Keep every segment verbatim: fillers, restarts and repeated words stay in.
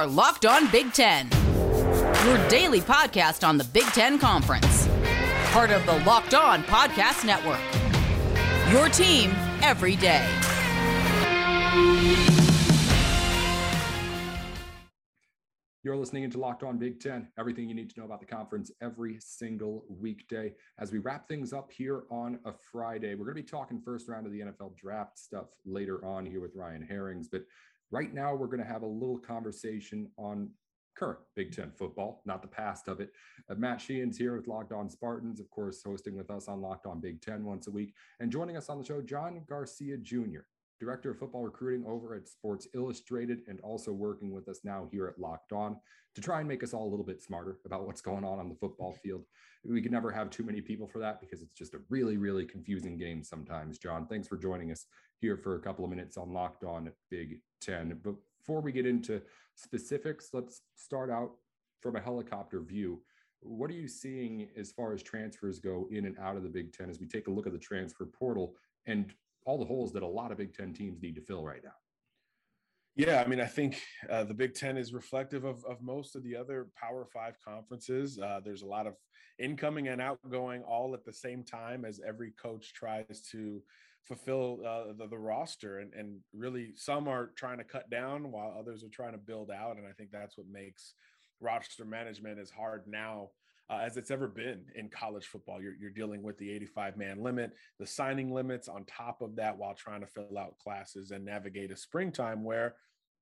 are Locked On Big Ten, your daily podcast on the Big Ten Conference. Part of the Locked On Podcast Network, your team every day. You're listening into Locked On Big Ten, everything you need to know about the conference every single weekday. As we wrap things up here on a Friday, we're going to be talking first round of the N F L draft stuff later on here with Ryan Herrings. But right now, we're going to have a little conversation on current Big Ten football, not the past of it. Uh, Matt Sheehan's here with Locked On Spartans, of course, hosting with us on Locked On Big Ten once a week. And joining us on the show, John Garcia, Junior, Director of Football Recruiting over at Sports Illustrated, and also working with us now here at Locked On to try and make us all a little bit smarter about what's going on on the football field. We can never have too many people for that because it's just a really, really confusing game sometimes. John, thanks for joining us here for a couple of minutes on Locked On Big Ten. But before we get into specifics, let's start out from a helicopter view. What are you seeing as far as transfers go in and out of the Big Ten as we take a look at the transfer portal and all the holes that a lot of Big Ten teams need to fill right now? Yeah, I mean, I think uh, the Big Ten is reflective of, of most of the other Power Five conferences. Uh, there's a lot of incoming and outgoing all at the same time as every coach tries to fulfill uh, the, the roster. And, and really, some are trying to cut down while others are trying to build out. And I think that's what makes roster management as hard now Uh, as it's ever been in college football. You're, you're dealing with the eighty-five man limit, the signing limits on top of that, while trying to fill out classes and navigate a springtime where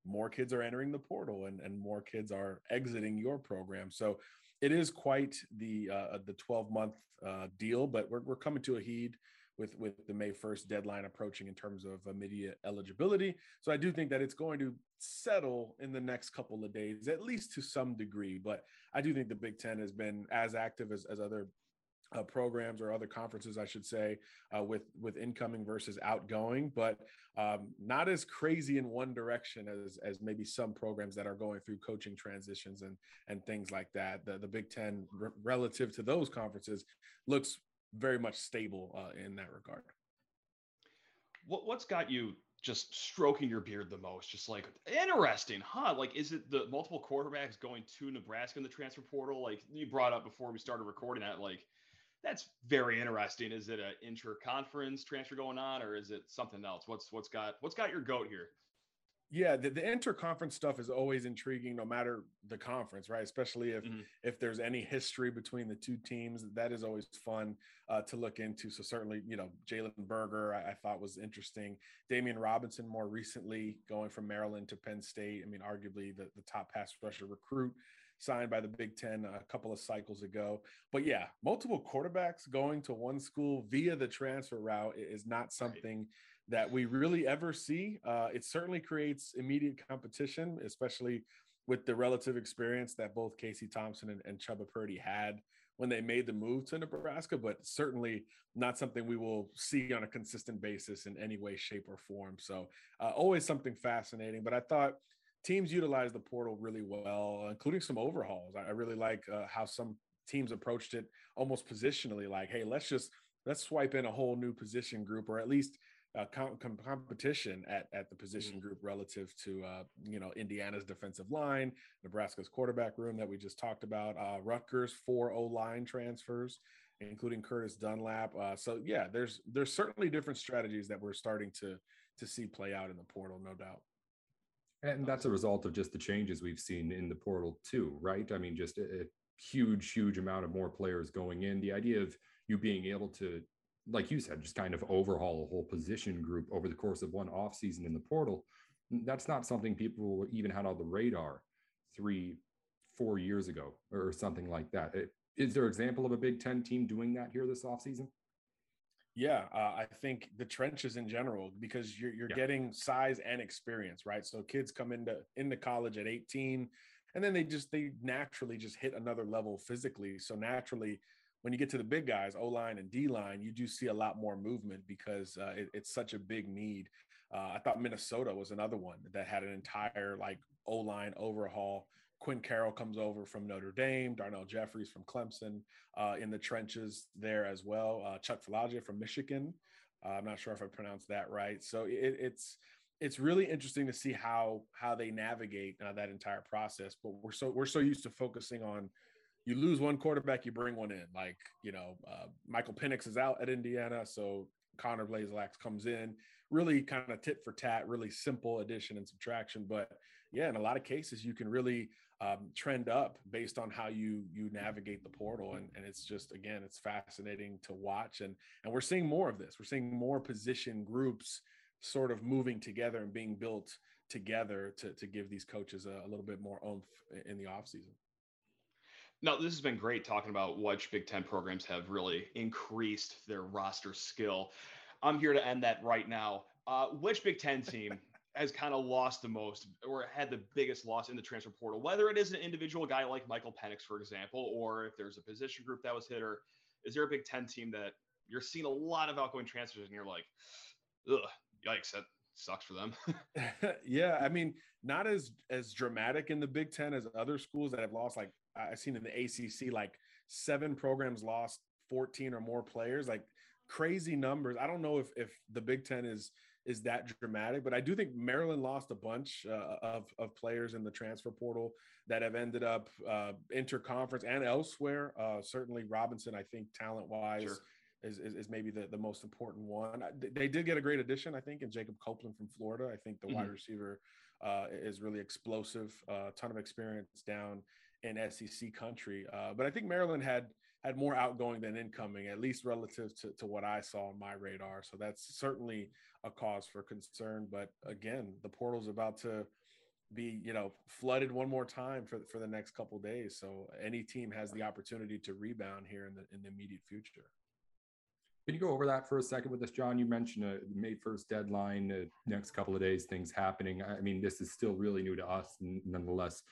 more kids are entering the portal and, and more kids are exiting your program. So it is quite the uh, the twelve month uh, deal, but we're, we're coming to a heed with, with the May first deadline approaching in terms of immediate eligibility. So I do think that it's going to settle in the next couple of days, at least to some degree. But I do think the Big Ten has been as active as, as other uh, programs or other conferences, I should say, uh, with, with incoming versus outgoing, but um, not as crazy in one direction as, as maybe some programs that are going through coaching transitions and, and things like that. The, the Big Ten r- relative to those conferences looks very much stable uh, in that regard. What, what's got you just stroking your beard the most? Just like, interesting, huh? Like, is it the multiple quarterbacks going to Nebraska in the transfer portal? Like you brought up before we started recording that, like, that's very interesting. Is it an inter-conference transfer going on, or is it something else? What's, what's got, what's got your goat here? Yeah, the, the interconference stuff is always intriguing, no matter the conference, right? Especially if mm-hmm. if there's any history between the two teams, that is always fun uh, to look into. So certainly, you know, Jalen Berger, I, I thought was interesting. Damian Robinson, more recently, going from Maryland to Penn State. I mean, arguably the, the top pass rusher recruit signed by the Big Ten a couple of cycles ago. But yeah, multiple quarterbacks going to one school via the transfer route is not something right. that we really ever see. Uh, it certainly creates immediate competition, especially with the relative experience that both Casey Thompson and, and Chubba Purdy had when they made the move to Nebraska, but certainly not something we will see on a consistent basis in any way, shape, or form. So uh, always something fascinating. But I thought teams utilize the portal really well, including some overhauls. I, I really like uh, how some teams approached it almost positionally, like, hey, let's just, let's swipe in a whole new position group, or at least Uh, com- com- competition at, at the position group relative to, uh, you know, Indiana's defensive line, Nebraska's quarterback room that we just talked about, uh, Rutgers, four O-line transfers, including Curtis Dunlap. Uh, so, yeah, there's there's certainly different strategies that we're starting to to see play out in the portal, no doubt. And that's a result of just the changes we've seen in the portal too, right? I mean, just a, a huge, huge amount of more players going in. The idea of you being able to, like you said, just kind of overhaul a whole position group over the course of one off season in the portal. That's not something people even had on the radar three, four years ago or something like that. Is there an example of a Big Ten team doing that here this off season? Yeah, uh, I think the trenches in general, because you're, you're yeah. getting size and experience, right? So kids come into, into college at eighteen, and then they just, they naturally just hit another level physically. So naturally, when you get to the big guys, O-line and D-line, you do see a lot more movement because uh, it, it's such a big need. Uh, I thought Minnesota was another one that had an entire like O-line overhaul. Quinn Carroll comes over from Notre Dame, Darnell Jeffries from Clemson uh, in the trenches there as well. Uh, Chuck Falagia from Michigan. Uh, I'm not sure if I pronounced that right. So it, it's it's really interesting to see how how they navigate uh, that entire process. But we're so we're so used to focusing on, you lose one quarterback, you bring one in. Like, you know, uh, Michael Penix is out at Indiana, so Connor Bazelak comes in. Really kind of tit for tat, really simple addition and subtraction. But yeah, in a lot of cases, you can really um, trend up based on how you you navigate the portal. And, and it's just, again, it's fascinating to watch. And and we're seeing more of this. We're seeing more position groups sort of moving together and being built together to, to give these coaches a, a little bit more oomph in the offseason. Now, this has been great talking about which Big Ten programs have really increased their roster skill. I'm here to end that right now. Uh, which Big Ten team has kind of lost the most or had the biggest loss in the transfer portal, whether it is an individual guy like Michael Penix, for example, or if there's a position group that was hit, or is there a Big Ten team that you're seeing a lot of outgoing transfers and you're like, ugh, yikes, that sucks for them. Yeah. I mean, not as, as dramatic in the Big Ten as other schools that have lost, like, I've seen in the A C C, like seven programs lost fourteen or more players, like crazy numbers. I don't know if, if the Big Ten is, is that dramatic, but I do think Maryland lost a bunch uh, of, of players in the transfer portal that have ended up uh, interconference and elsewhere. Uh, certainly Robinson, I think talent wise, sure. Is, is is maybe the, the most important one. They did get a great addition, I think, in Jacob Copeland from Florida. I think the mm-hmm. wide receiver uh, is really explosive, a uh, ton of experience down in S E C country. Uh, but I think Maryland had had more outgoing than incoming, at least relative to, to what I saw on my radar. So that's certainly a cause for concern. But again, the portal's about to be, you know, flooded one more time for, for the next couple of days. So any team has the opportunity to rebound here in the in the immediate future. Can you go over that for a second with us, John? You mentioned a May first deadline, uh, next couple of days, things happening. I mean, this is still really new to us. Nonetheless,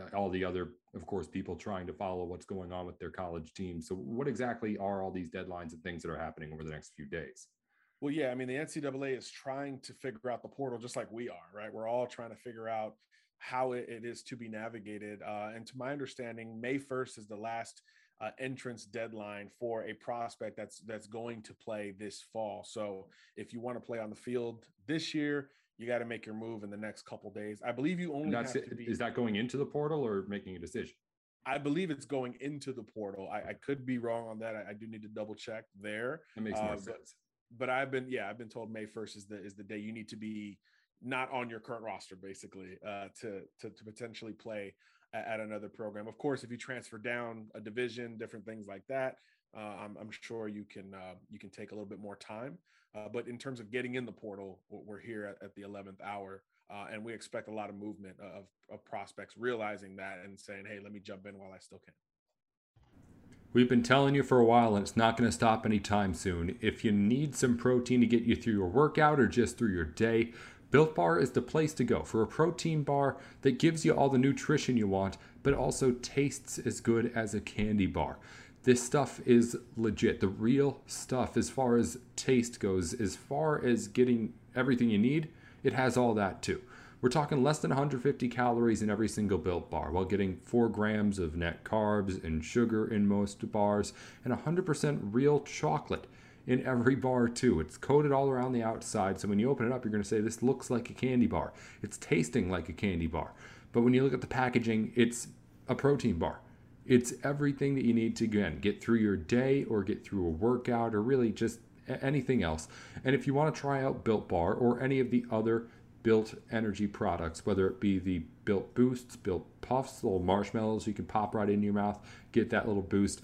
uh, all the other, of course, people trying to follow what's going on with their college teams. So what exactly are all these deadlines and things that are happening over the next few days? Well, yeah, I mean, the N C double A is trying to figure out the portal just like we are, right? We're all trying to figure out how it, it is to be navigated. Uh, and to my understanding, May first is the last Uh, entrance deadline for a prospect that's that's going to play this fall. So if you want to play on the field this year, you got to make your move in the next couple of days. I believe you only that's have to be. Is that going into the portal or making a decision? I believe it's going into the portal. I, I could be wrong on that. I, I do need to double check there. That makes uh, more sense. But, but I've been yeah I've been told May first is the is the day you need to be not on your current roster, basically, uh, to, to to potentially play at another program. Of course, if you transfer down a division, different things like that, uh, I'm, I'm sure you can uh, you can take a little bit more time. Uh, but in terms of getting in the portal, we're here at, at the eleventh hour, uh, and we expect a lot of movement of, of prospects realizing that and saying, hey, let me jump in while I still can. We've been telling you for a while, and it's not going to stop anytime soon. If you need some protein to get you through your workout or just through your day, Built Bar is the place to go for a protein bar that gives you all the nutrition you want, but also tastes as good as a candy bar. This stuff is legit, the real stuff as far as taste goes. As far as getting everything you need, it has all that too. We're talking less than one hundred fifty calories in every single Built Bar, while getting four grams of net carbs and sugar in most bars, and one hundred percent real chocolate in every bar too. It's coated all around the outside, so when you open it up, you're going to say, this looks like a candy bar. It's tasting like a candy bar. But when you look at the packaging, it's a protein bar. It's everything that you need to, again, get through your day or get through a workout or really just anything else. And if you want to try out Built Bar or any of the other Built Energy products, whether it be the Built Boosts, Built Puffs, little marshmallows you can pop right into your mouth, get that little boost,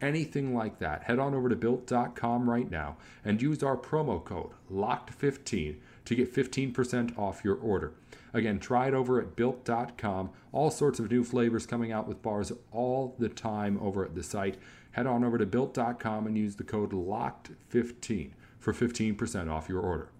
anything like that, head on over to built dot com right now and use our promo code locked fifteen to get fifteen percent off your order. Again, try it over at built dot com. All sorts of new flavors coming out with bars all the time over at the site. Head on over to built dot com and use the code locked fifteen for fifteen percent off your order.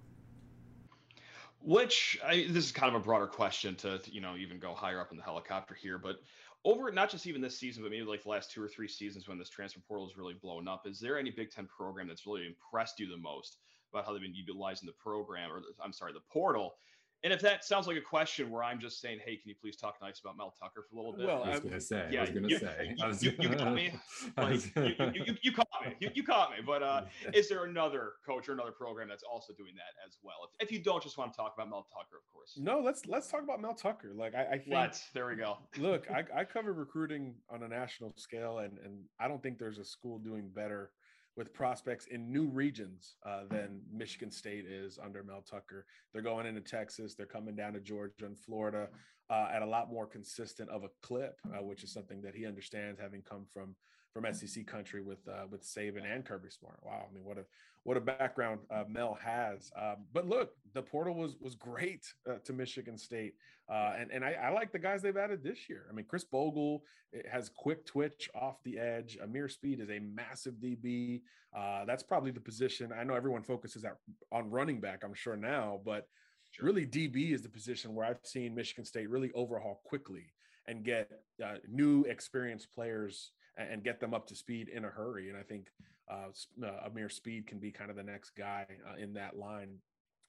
Which I, this is kind of a broader question to, you know, even go higher up in the helicopter here, but over not just even this season, but maybe like the last two or three seasons when this transfer portal has really blown up, is there any Big Ten program that's really impressed you the most about how they've been utilizing the program or the, I'm sorry, the portal? And if that sounds like a question where I'm just saying, hey, can you please talk nice about Mel Tucker for a little bit? Well, I was going to say, yeah, I was going to say, you, you, you got me. Like, you, you, you, you caught caught me. You, you caught me. But uh, is there another coach or another program that's also doing that as well? If, if you don't just want to talk about Mel Tucker, of course. No, let's let's talk about Mel Tucker. Like I, I think. Let's. There we go. Look, I, I cover recruiting on a national scale, and and I don't think there's a school doing better with prospects in new regions uh, than Michigan State is under Mel Tucker. They're going into Texas. They're coming down to Georgia and Florida uh, at a lot more consistent of a clip, uh, which is something that he understands, having come from from S E C country with uh, with Saban and Kirby Smart. Wow, I mean, what a what a background uh, Mel has. Um, but look, the portal was was great uh, to Michigan State, uh, and and I, I like the guys they've added this year. I mean, Chris Bogle has quick twitch off the edge. Amir Speed is a massive D B. Uh, that's probably the position. I know everyone focuses at, on running back, I'm sure now, but sure. Really D B is the position where I've seen Michigan State really overhaul quickly and get uh, new experienced players and get them up to speed in a hurry. And I think uh, uh, Amir Speed can be kind of the next guy uh, in that line.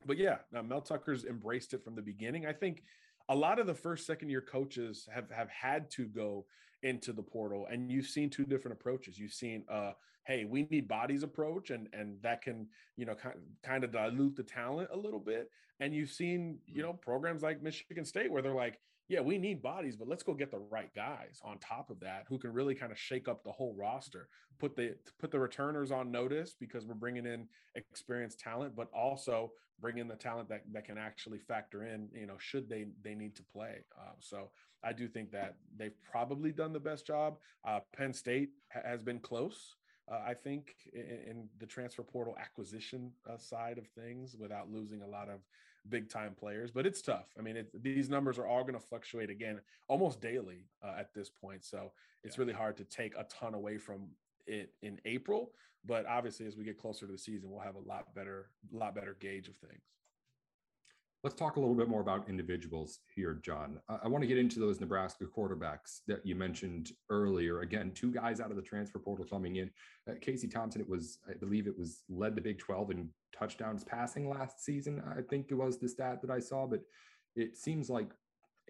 But yeah, uh, Mel Tucker's embraced it from the beginning. I think a lot of the first, second year coaches have, have had to go into the portal, and you've seen two different approaches. You've seen, uh, hey, we need bodies approach, and and that can, you know, kind, kind of dilute the talent a little bit. And you've seen, you know, programs like Michigan State where they're like, yeah, we need bodies, but let's go get the right guys on top of that who can really kind of shake up the whole roster, put the put the returners on notice because we're bringing in experienced talent, but also bring in the talent that, that can actually factor in, you know, should they they need to play. Uh, so I do think that they've probably done the best job. Uh, Penn State ha- has been close, uh, I think, in, in the transfer portal acquisition uh, side of things without losing a lot of big time players, but it's tough. I mean, it, these numbers are all going to fluctuate again almost daily uh, at this point. So it's yeah. really hard to take a ton away from it in April, but obviously as we get closer to the season, we'll have a lot better, lot better gauge of things. Let's talk a little bit more about individuals here, John. I, I want to get into those Nebraska quarterbacks that you mentioned earlier. Again, two guys out of the transfer portal coming in. Uh, Casey Thompson, it was, I believe it was led the Big twelve in touchdowns passing last season. I think it was the stat that I saw, but it seems like,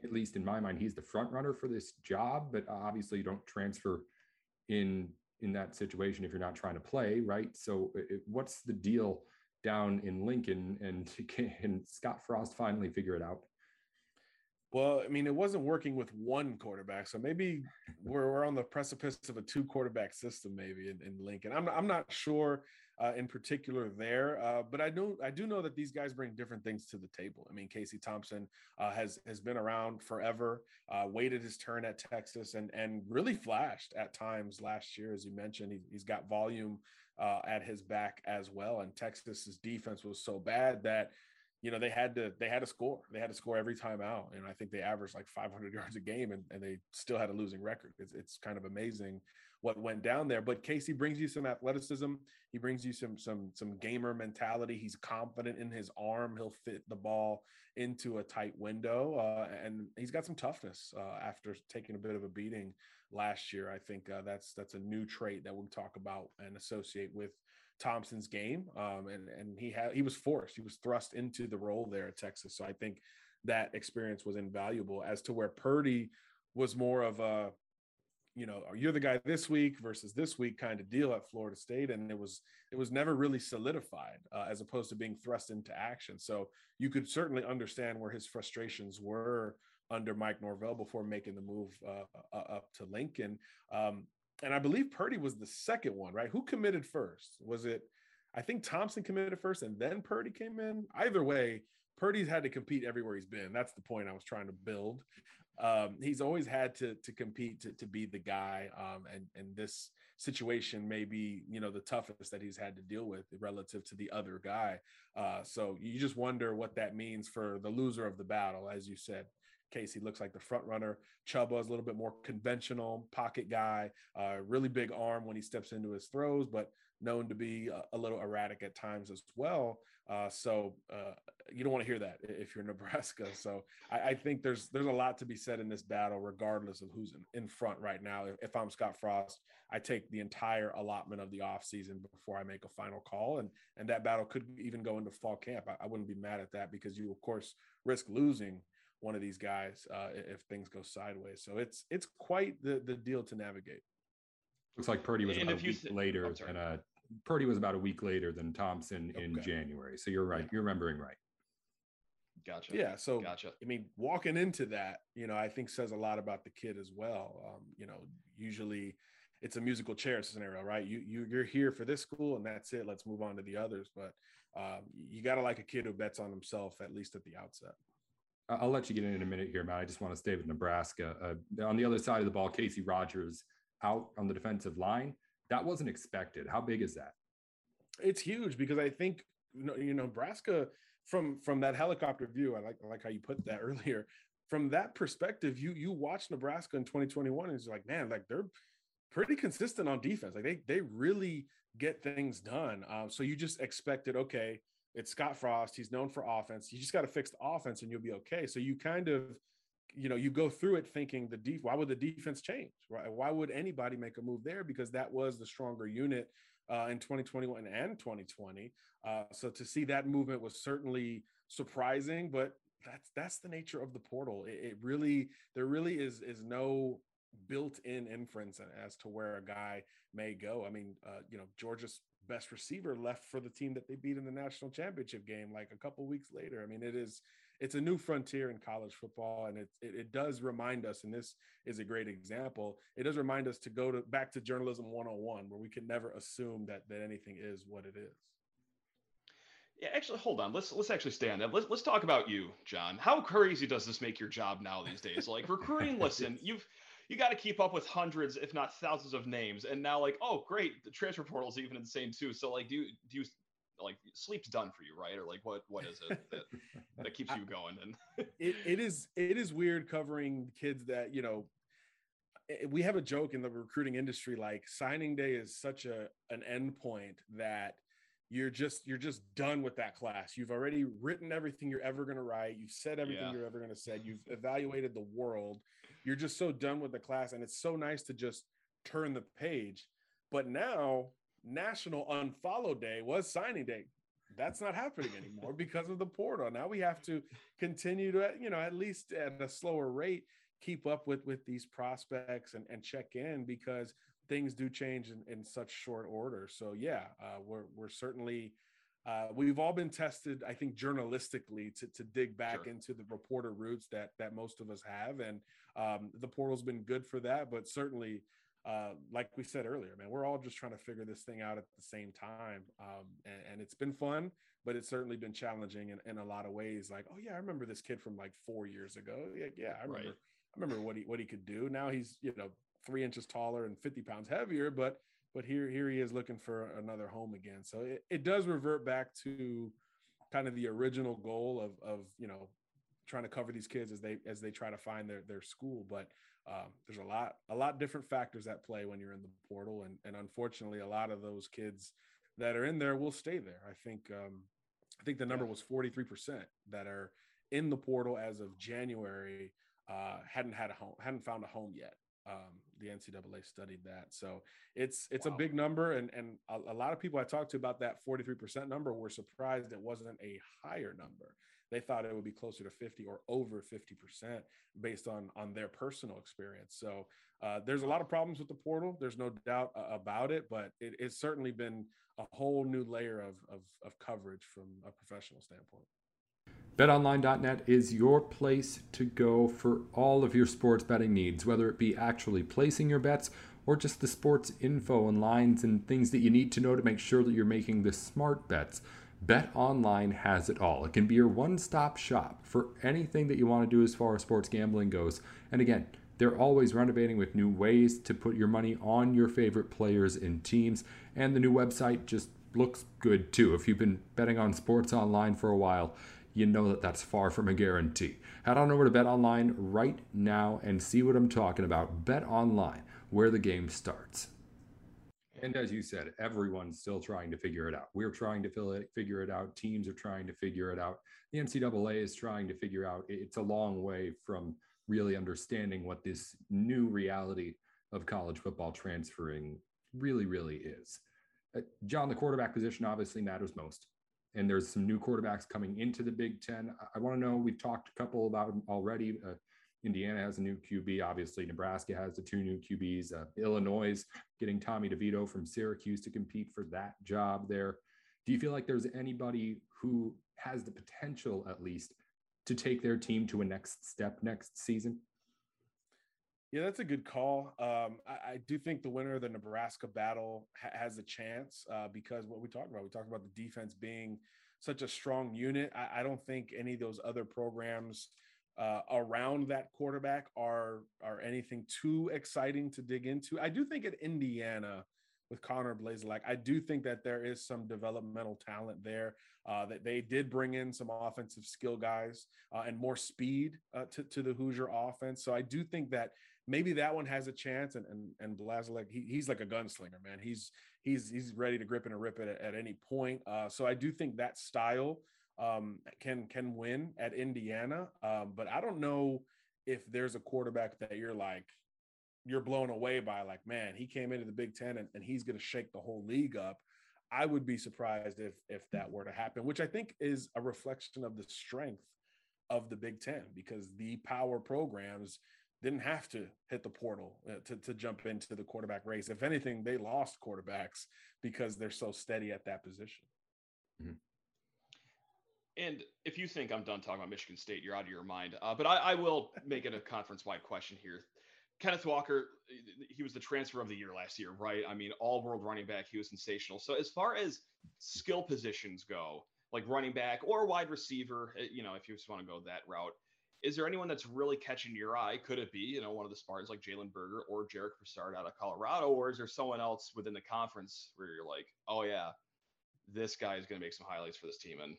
at least in my mind, he's the front runner for this job, but obviously you don't transfer in, in that situation if you're not trying to play, right? So it, what's the deal down in Lincoln, and can Scott Frost finally figure it out? Well, I mean, it wasn't working with one quarterback, so maybe we're, we're on the precipice of a two quarterback system, maybe in, in Lincoln. I'm I'm not sure uh, in particular there, uh, but I know I do know that these guys bring different things to the table. I mean, Casey Thompson uh, has has been around forever, uh, waited his turn at Texas, and and really flashed at times last year, as you mentioned. He, he's got volume uh, at his back as well, and Texas's defense was so bad that, you know, they had to, they had to score. They had to score every time out. And I think they averaged like five hundred yards a game, and, and they still had a losing record. It's, it's kind of amazing what went down there, but Casey brings you some athleticism. He brings you some, some, some gamer mentality. He's confident in his arm. He'll fit the ball into a tight window. Uh, and he's got some toughness uh, after taking a bit of a beating last year. I think uh, that's, that's a new trait that we'll talk about and associate with Thompson's game, um, and and he had he was forced, he was thrust into the role there at Texas. So I think that experience was invaluable. As to where Purdy was more of a, you know, you're the guy this week versus this week kind of deal at Florida State, and it was it was never really solidified uh, as opposed to being thrust into action. So you could certainly understand where his frustrations were under Mike Norvell before making the move uh, up to Lincoln. Um, And I believe Purdy was the second one, right? Who committed first? Was it, I think Thompson committed first and then Purdy came in? Either way, Purdy's had to compete everywhere he's been. That's the point I was trying to build. Um, he's always had to to compete to, to be the guy. Um, and, and this situation may be, you know, the toughest that he's had to deal with relative to the other guy. Uh, so you just wonder what that means for the loser of the battle, as you said. Casey looks like the front runner. Chubba is a little bit more conventional pocket guy, uh, really big arm when he steps into his throws, but known to be a, a little erratic at times as well. Uh, so uh, you don't want to hear that if you're Nebraska. So I, I think there's there's a lot to be said in this battle, regardless of who's in, in front right now. If, if I'm Scott Frost, I take the entire allotment of the offseason before I make a final call. And, and that battle could even go into fall camp. I, I wouldn't be mad at that because you, of course, risk losing one of these guys uh, if things go sideways. So it's it's quite the the deal to navigate. Looks like Purdy was and about a week th- later than uh, Purdy was about a week later than Thompson okay. in January. So you're right. Yeah. You're remembering right. Gotcha. Yeah. So, gotcha. I mean, walking into that, you know, I think says a lot about the kid as well. Um, you know, usually it's a musical chair scenario, right? You, you, you're here for this school and that's it. Let's move on to the others. But um, you got to like a kid who bets on himself, at least at the outset. I'll let you get in in a minute here, Matt. I just want to stay with Nebraska. Uh, on the other side of the ball, Casey Rogers out on the defensive line. That wasn't expected. How big is that? It's huge because I think, you know, you know Nebraska from, from that helicopter view, I like, I like how you put that earlier. From that perspective, you, you watch Nebraska in twenty twenty-one and it's like, man, like they're pretty consistent on defense. Like they, they really get things done. Um, so you just expected, okay, it's Scott Frost. He's known for offense. You just got to fix the offense and you'll be okay. So you kind of, you know, you go through it thinking the def- why would the defense change? Right? Why would anybody make a move there? Because that was the stronger unit uh, in twenty twenty-one and twenty twenty. Uh, so to see that movement was certainly surprising, but that's, that's the nature of the portal. It, it really, there really is, is no built-in inference as to where a guy may go. I mean, uh, you know, Georgia's best receiver left for the team that they beat in the national championship game like a couple weeks later. I mean, it is it's a new frontier in college football, and it, it it does remind us, and this is a great example, it does remind us to go to back to journalism one oh one, where we can never assume that that anything is what it is. Yeah, actually, hold on. Let's let's actually stay on that. Let's let's talk about you, John. How crazy does this make your job now these days? Like recruiting, listen, you've you got to keep up with hundreds, if not thousands, of names. And now, like, oh, great, the transfer portal's even insane too. So, like, do you, do you like sleep's done for you, right? Or like, what what is it that, that keeps you going? And it, it is it is weird covering kids that, you know. We have a joke in the recruiting industry, like signing day is such a an endpoint that you're just you're just done with that class. You've already written everything you're ever going to write. You've said everything yeah. you're ever going to say. You've evaluated the world. You're just so done with the class. And it's so nice to just turn the page. But now National Unfollow Day was signing day. That's not happening anymore because of the portal. Now we have to continue to, you know, at least at a slower rate, keep up with, with these prospects and, and check in because things do change in, in such short order. So yeah, uh, we're, we're certainly, uh, we've all been tested, I think, journalistically to, to dig back sure. into the reporter roots that, that most of us have. And um, the portal's been good for that, but certainly uh, like we said earlier, man, we're all just trying to figure this thing out at the same time. Um, and, and it's been fun, but it's certainly been challenging in, in a lot of ways. Like, oh yeah, I remember this kid from like four years ago. Yeah. yeah I remember, right. I remember what he, what he could do. Now he's, you know, three inches taller and fifty pounds heavier, but but here here he is looking for another home again. So it, it does revert back to kind of the original goal of of you know trying to cover these kids as they as they try to find their their school. But um, there's a lot a lot different factors at play when you're in the portal, and and unfortunately a lot of those kids that are in there will stay there. I think um, I think the number was forty-three percent that are in the portal as of January uh, hadn't had a home hadn't found a home yet. Um, the N C double A studied that. So it's it's wow. a big number. And, and a, a lot of people I talked to about that forty-three percent number were surprised it wasn't a higher number. They thought it would be closer to fifty or over fifty percent based on, on their personal experience. So uh, there's a lot of problems with the portal. There's no doubt uh, about it, but it, it's certainly been a whole new layer of, of, of coverage from a professional standpoint. BetOnline dot net is your place to go for all of your sports betting needs, whether it be actually placing your bets or just the sports info and lines and things that you need to know to make sure that you're making the smart bets. BetOnline has it all. It can be your one-stop shop for anything that you want to do as far as sports gambling goes. And again, they're always renovating with new ways to put your money on your favorite players and teams, and the new website just looks good too. If you've been betting on sports online for a while, you know that that's far from a guarantee. Head on over to BetOnline right now and see what I'm talking about. BetOnline, where the game starts. And as you said, everyone's still trying to figure it out. We're trying to fill it, figure it out. Teams are trying to figure it out. The N C double A is trying to figure out. It's a long way from really understanding what this new reality of college football transferring really, really is. Uh, John, the quarterback position obviously matters most. And there's some new quarterbacks coming into the Big Ten. I, I want to know, we've talked a couple about them already. Uh, Indiana has a new Q B. Obviously, Nebraska has the two new Q Bs. Uh, Illinois getting Tommy DeVito from Syracuse to compete for that job there. Do you feel like there's anybody who has the potential, at least, to take their team to a next step next season? Yeah, that's a good call. Um, I, I do think the winner of the Nebraska battle ha- has a chance uh, because what we talked about, we talked about the defense being such a strong unit. I, I don't think any of those other programs uh, around that quarterback are, are anything too exciting to dig into. I do think at Indiana with Connor Bazelak, I do think that there is some developmental talent there, uh, that they did bring in some offensive skill guys uh, and more speed uh, to, to the Hoosier offense. So I do think that maybe that one has a chance. And and, and Bazelak, he, he's like a gunslinger, man. He's he's he's ready to grip and a rip it at, at any point. Uh, so I do think that style um, can can win at Indiana. Um, but I don't know if there's a quarterback that you're like, you're blown away by, like, man, he came into the Big Ten and, and he's going to shake the whole league up. I would be surprised if if that were to happen, which I think is a reflection of the strength of the Big Ten, because the power programs didn't have to hit the portal to, to jump into the quarterback race. If anything, they lost quarterbacks because they're so steady at that position. Mm-hmm. And if you think I'm done talking about Michigan State, you're out of your mind. Uh, but I, I will make it a conference-wide question here. Kenneth Walker, he was the transfer of the year last year, right? I mean, all world running back, he was sensational. So as far as skill positions go, like running back or wide receiver, you know, if you just want to go that route, is there anyone that's really catching your eye? Could it be, you know, one of the stars like Jalen Berger or Jarek Broussard out of Colorado, or is there someone else within the conference where you're like, oh yeah, this guy is going to make some highlights for this team and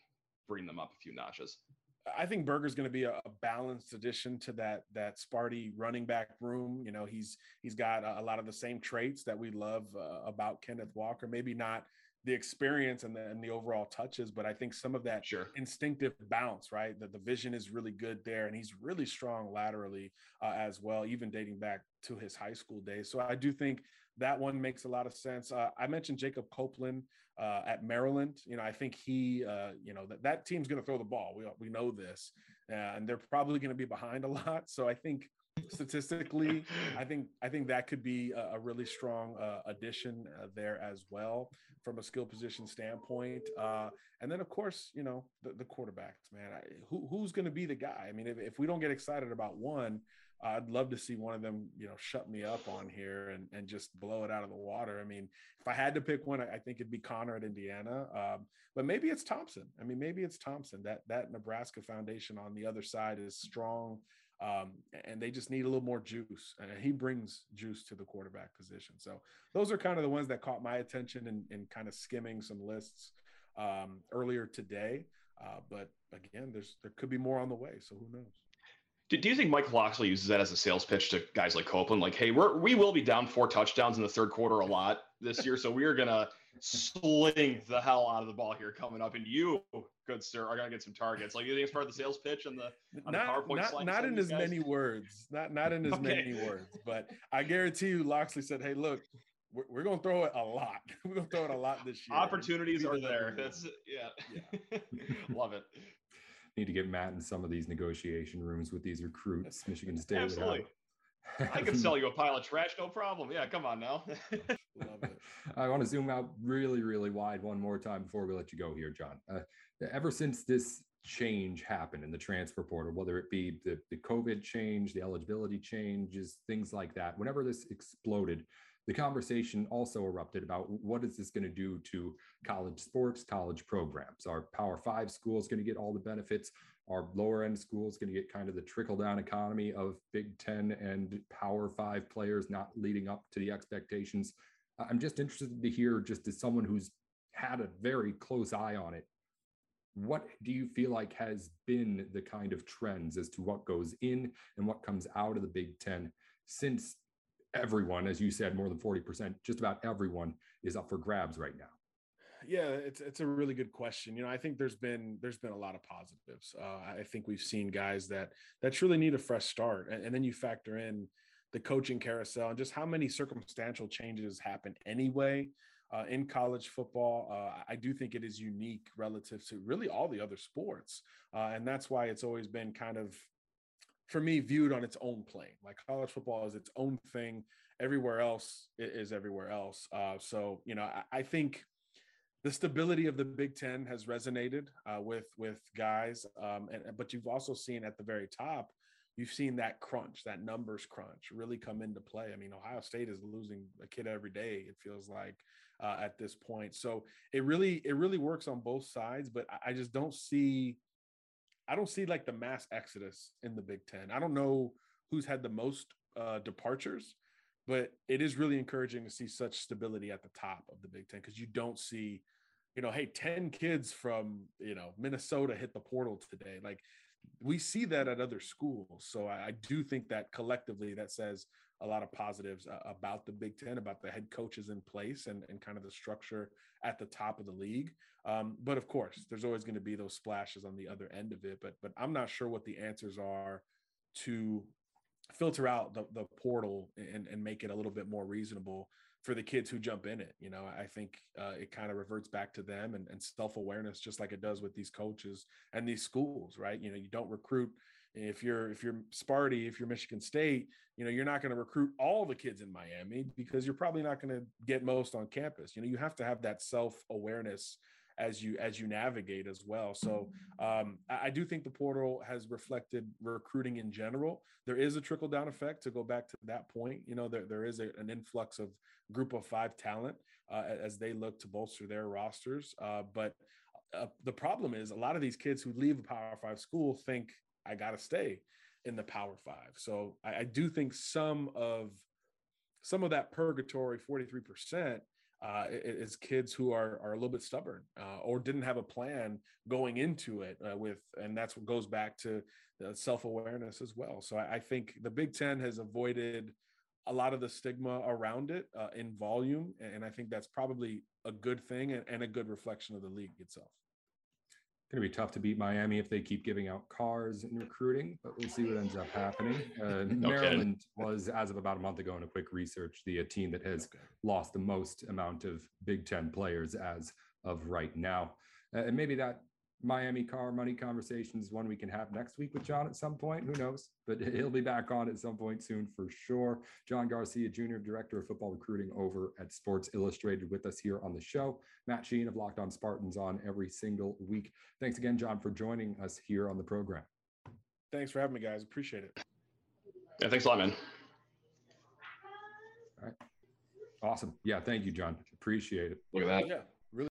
bring them up a few notches? I think Berger's going to be a, a balanced addition to that that Sparty running back room. You know, he's he's got a, a lot of the same traits that we love uh, about Kenneth Walker. Maybe not the experience and the, and the overall touches, but I think some of that sure. instinctive bounce, right? That the vision is really good there, and he's really strong laterally uh, as well, even dating back to his high school days. So I do think that one makes a lot of sense. Uh, I mentioned Jacob Copeland uh, at Maryland. You know, I think he, uh, you know, that, that team's going to throw the ball. We we know this, uh, and they're probably going to be behind a lot. So I think statistically, I think I think that could be a, a really strong uh, addition uh, there as well from a skill position standpoint. Uh, and then, of course, you know, the, the quarterbacks, man. I, who who's going to be the guy? I mean, if, if we don't get excited about one, uh, I'd love to see one of them, you know, shut me up on here and, and just blow it out of the water. I mean, if I had to pick one, I, I think it'd be Connor at Indiana. Um, but maybe it's Thompson. I mean, maybe it's Thompson. That that Nebraska foundation on the other side is strong. Um, and they just need a little more juice, and he brings juice to the quarterback position. So those are kind of the ones that caught my attention in, in kind of skimming some lists um, earlier today. Uh, but again, there's there could be more on the way, so who knows? Do, do you think Mike Locksley uses that as a sales pitch to guys like Copeland? Like, hey, we're we will be down four touchdowns in the third quarter a lot this year, so we are gonna sling the hell out of the ball here coming up, and you, good sir, are gonna get some targets. Like, you think it's part of the sales pitch and the, on not, the PowerPoint slide? Not in as guys? many words, not not in as okay. many words, but I guarantee you, Locksley said, "Hey, look, we're, we're gonna throw it a lot. We're gonna throw it a lot this year. Opportunities are there. That's yeah, yeah. Love it." Need to get Matt in some of these negotiation rooms with these recruits. Michigan State. Absolutely. I can sell you a pile of trash, no problem. Yeah, come on now. Love it. I want to zoom out really, really wide one more time before we let you go here, John. Uh, ever since this change happened in the transfer portal, whether it be the, the COVID change, the eligibility changes, things like that, whenever this exploded, the conversation also erupted about what is this going to do to college sports, college programs? Are Power Five schools going to get all the benefits? Are lower end schools going to get kind of the trickle down economy of Big Ten and Power Five players not leading up to the expectations? I'm just interested to hear, just as someone who's had a very close eye on it, what do you feel like has been the kind of trends as to what goes in and what comes out of the Big Ten since everyone, as you said, more than forty percent, just about everyone is up for grabs right now? Yeah, it's it's a really good question. You know, I think there's been there's been a lot of positives. Uh, I think we've seen guys that that truly need a fresh start, and, and then you factor in the coaching carousel and just how many circumstantial changes happen anyway. Uh, in college football, uh, I do think it is unique relative to really all the other sports, uh, and that's why it's always been kind of for me, viewed on its own plane. Like, college football is its own thing. Everywhere else is everywhere else. Uh, so, you know, I, I think the stability of the Big Ten has resonated uh, with with guys. Um, and but you've also seen at the very top, you've seen that crunch, that numbers crunch really come into play. I mean, Ohio State is losing a kid every day, it feels like, uh, at this point. So it really, it really works on both sides, but I just don't see, I don't see like the mass exodus in the Big Ten. I don't know who's had the most uh, departures, but it is really encouraging to see such stability at the top of the Big Ten, because you don't see, you know, hey, ten kids from, you know, Minnesota hit the portal today. Like, we see that at other schools. So I, I do think that collectively that says a lot of positives uh, about the Big Ten, about the head coaches in place and, and kind of the structure at the top of the league. Um, but of course, there's always going to be those splashes on the other end of it. But but I'm not sure what the answers are to filter out the, the portal and, and make it a little bit more reasonable for the kids who jump in it. You know, I think uh, it kind of reverts back to them and, and self-awareness, just like it does with these coaches and these schools, right? You know, you don't recruit if you're, if you're Sparty, if you're Michigan State, you know, you're not going to recruit all the kids in Miami because you're probably not going to get most on campus. You know, you have to have that self-awareness as you, as you navigate as well. So um, I, I do think the portal has reflected recruiting in general. There is a trickle down effect, to go back to that point. You know, there, there is a, an influx of group of five talent uh, as they look to bolster their rosters. Uh, but uh, the problem is a lot of these kids who leave a Power Five school think, I got to stay in the Power Five. So I, I do think some of, some of that purgatory forty-three percent Uh, is kids who are are a little bit stubborn uh, or didn't have a plan going into it uh, with, and that's what goes back to the self-awareness as well. So I, I think the Big Ten has avoided a lot of the stigma around it uh, in volume. And I think that's probably a good thing and, and a good reflection of the league itself. Going to be tough to beat Miami if they keep giving out cars in recruiting, but we'll see what ends up happening. Uh, no Maryland kidding. was, as of about a month ago in a quick research, the team that has okay. lost the most amount of Big Ten players as of right now. Uh, and maybe that Miami car money conversation is one we can have next week with John at some point. Who knows? But he'll be back on at some point soon for sure. John Garcia, Junior, Director of Football Recruiting over at Sports Illustrated, with us here on the show. Matt Sheehan of Locked On Spartans on every single week. Thanks again, John, for joining us here on the program. Thanks for having me, guys. Appreciate it. Yeah, thanks a lot, man. All right. Awesome. Yeah, thank you, John. Appreciate it. Look at that. Yeah.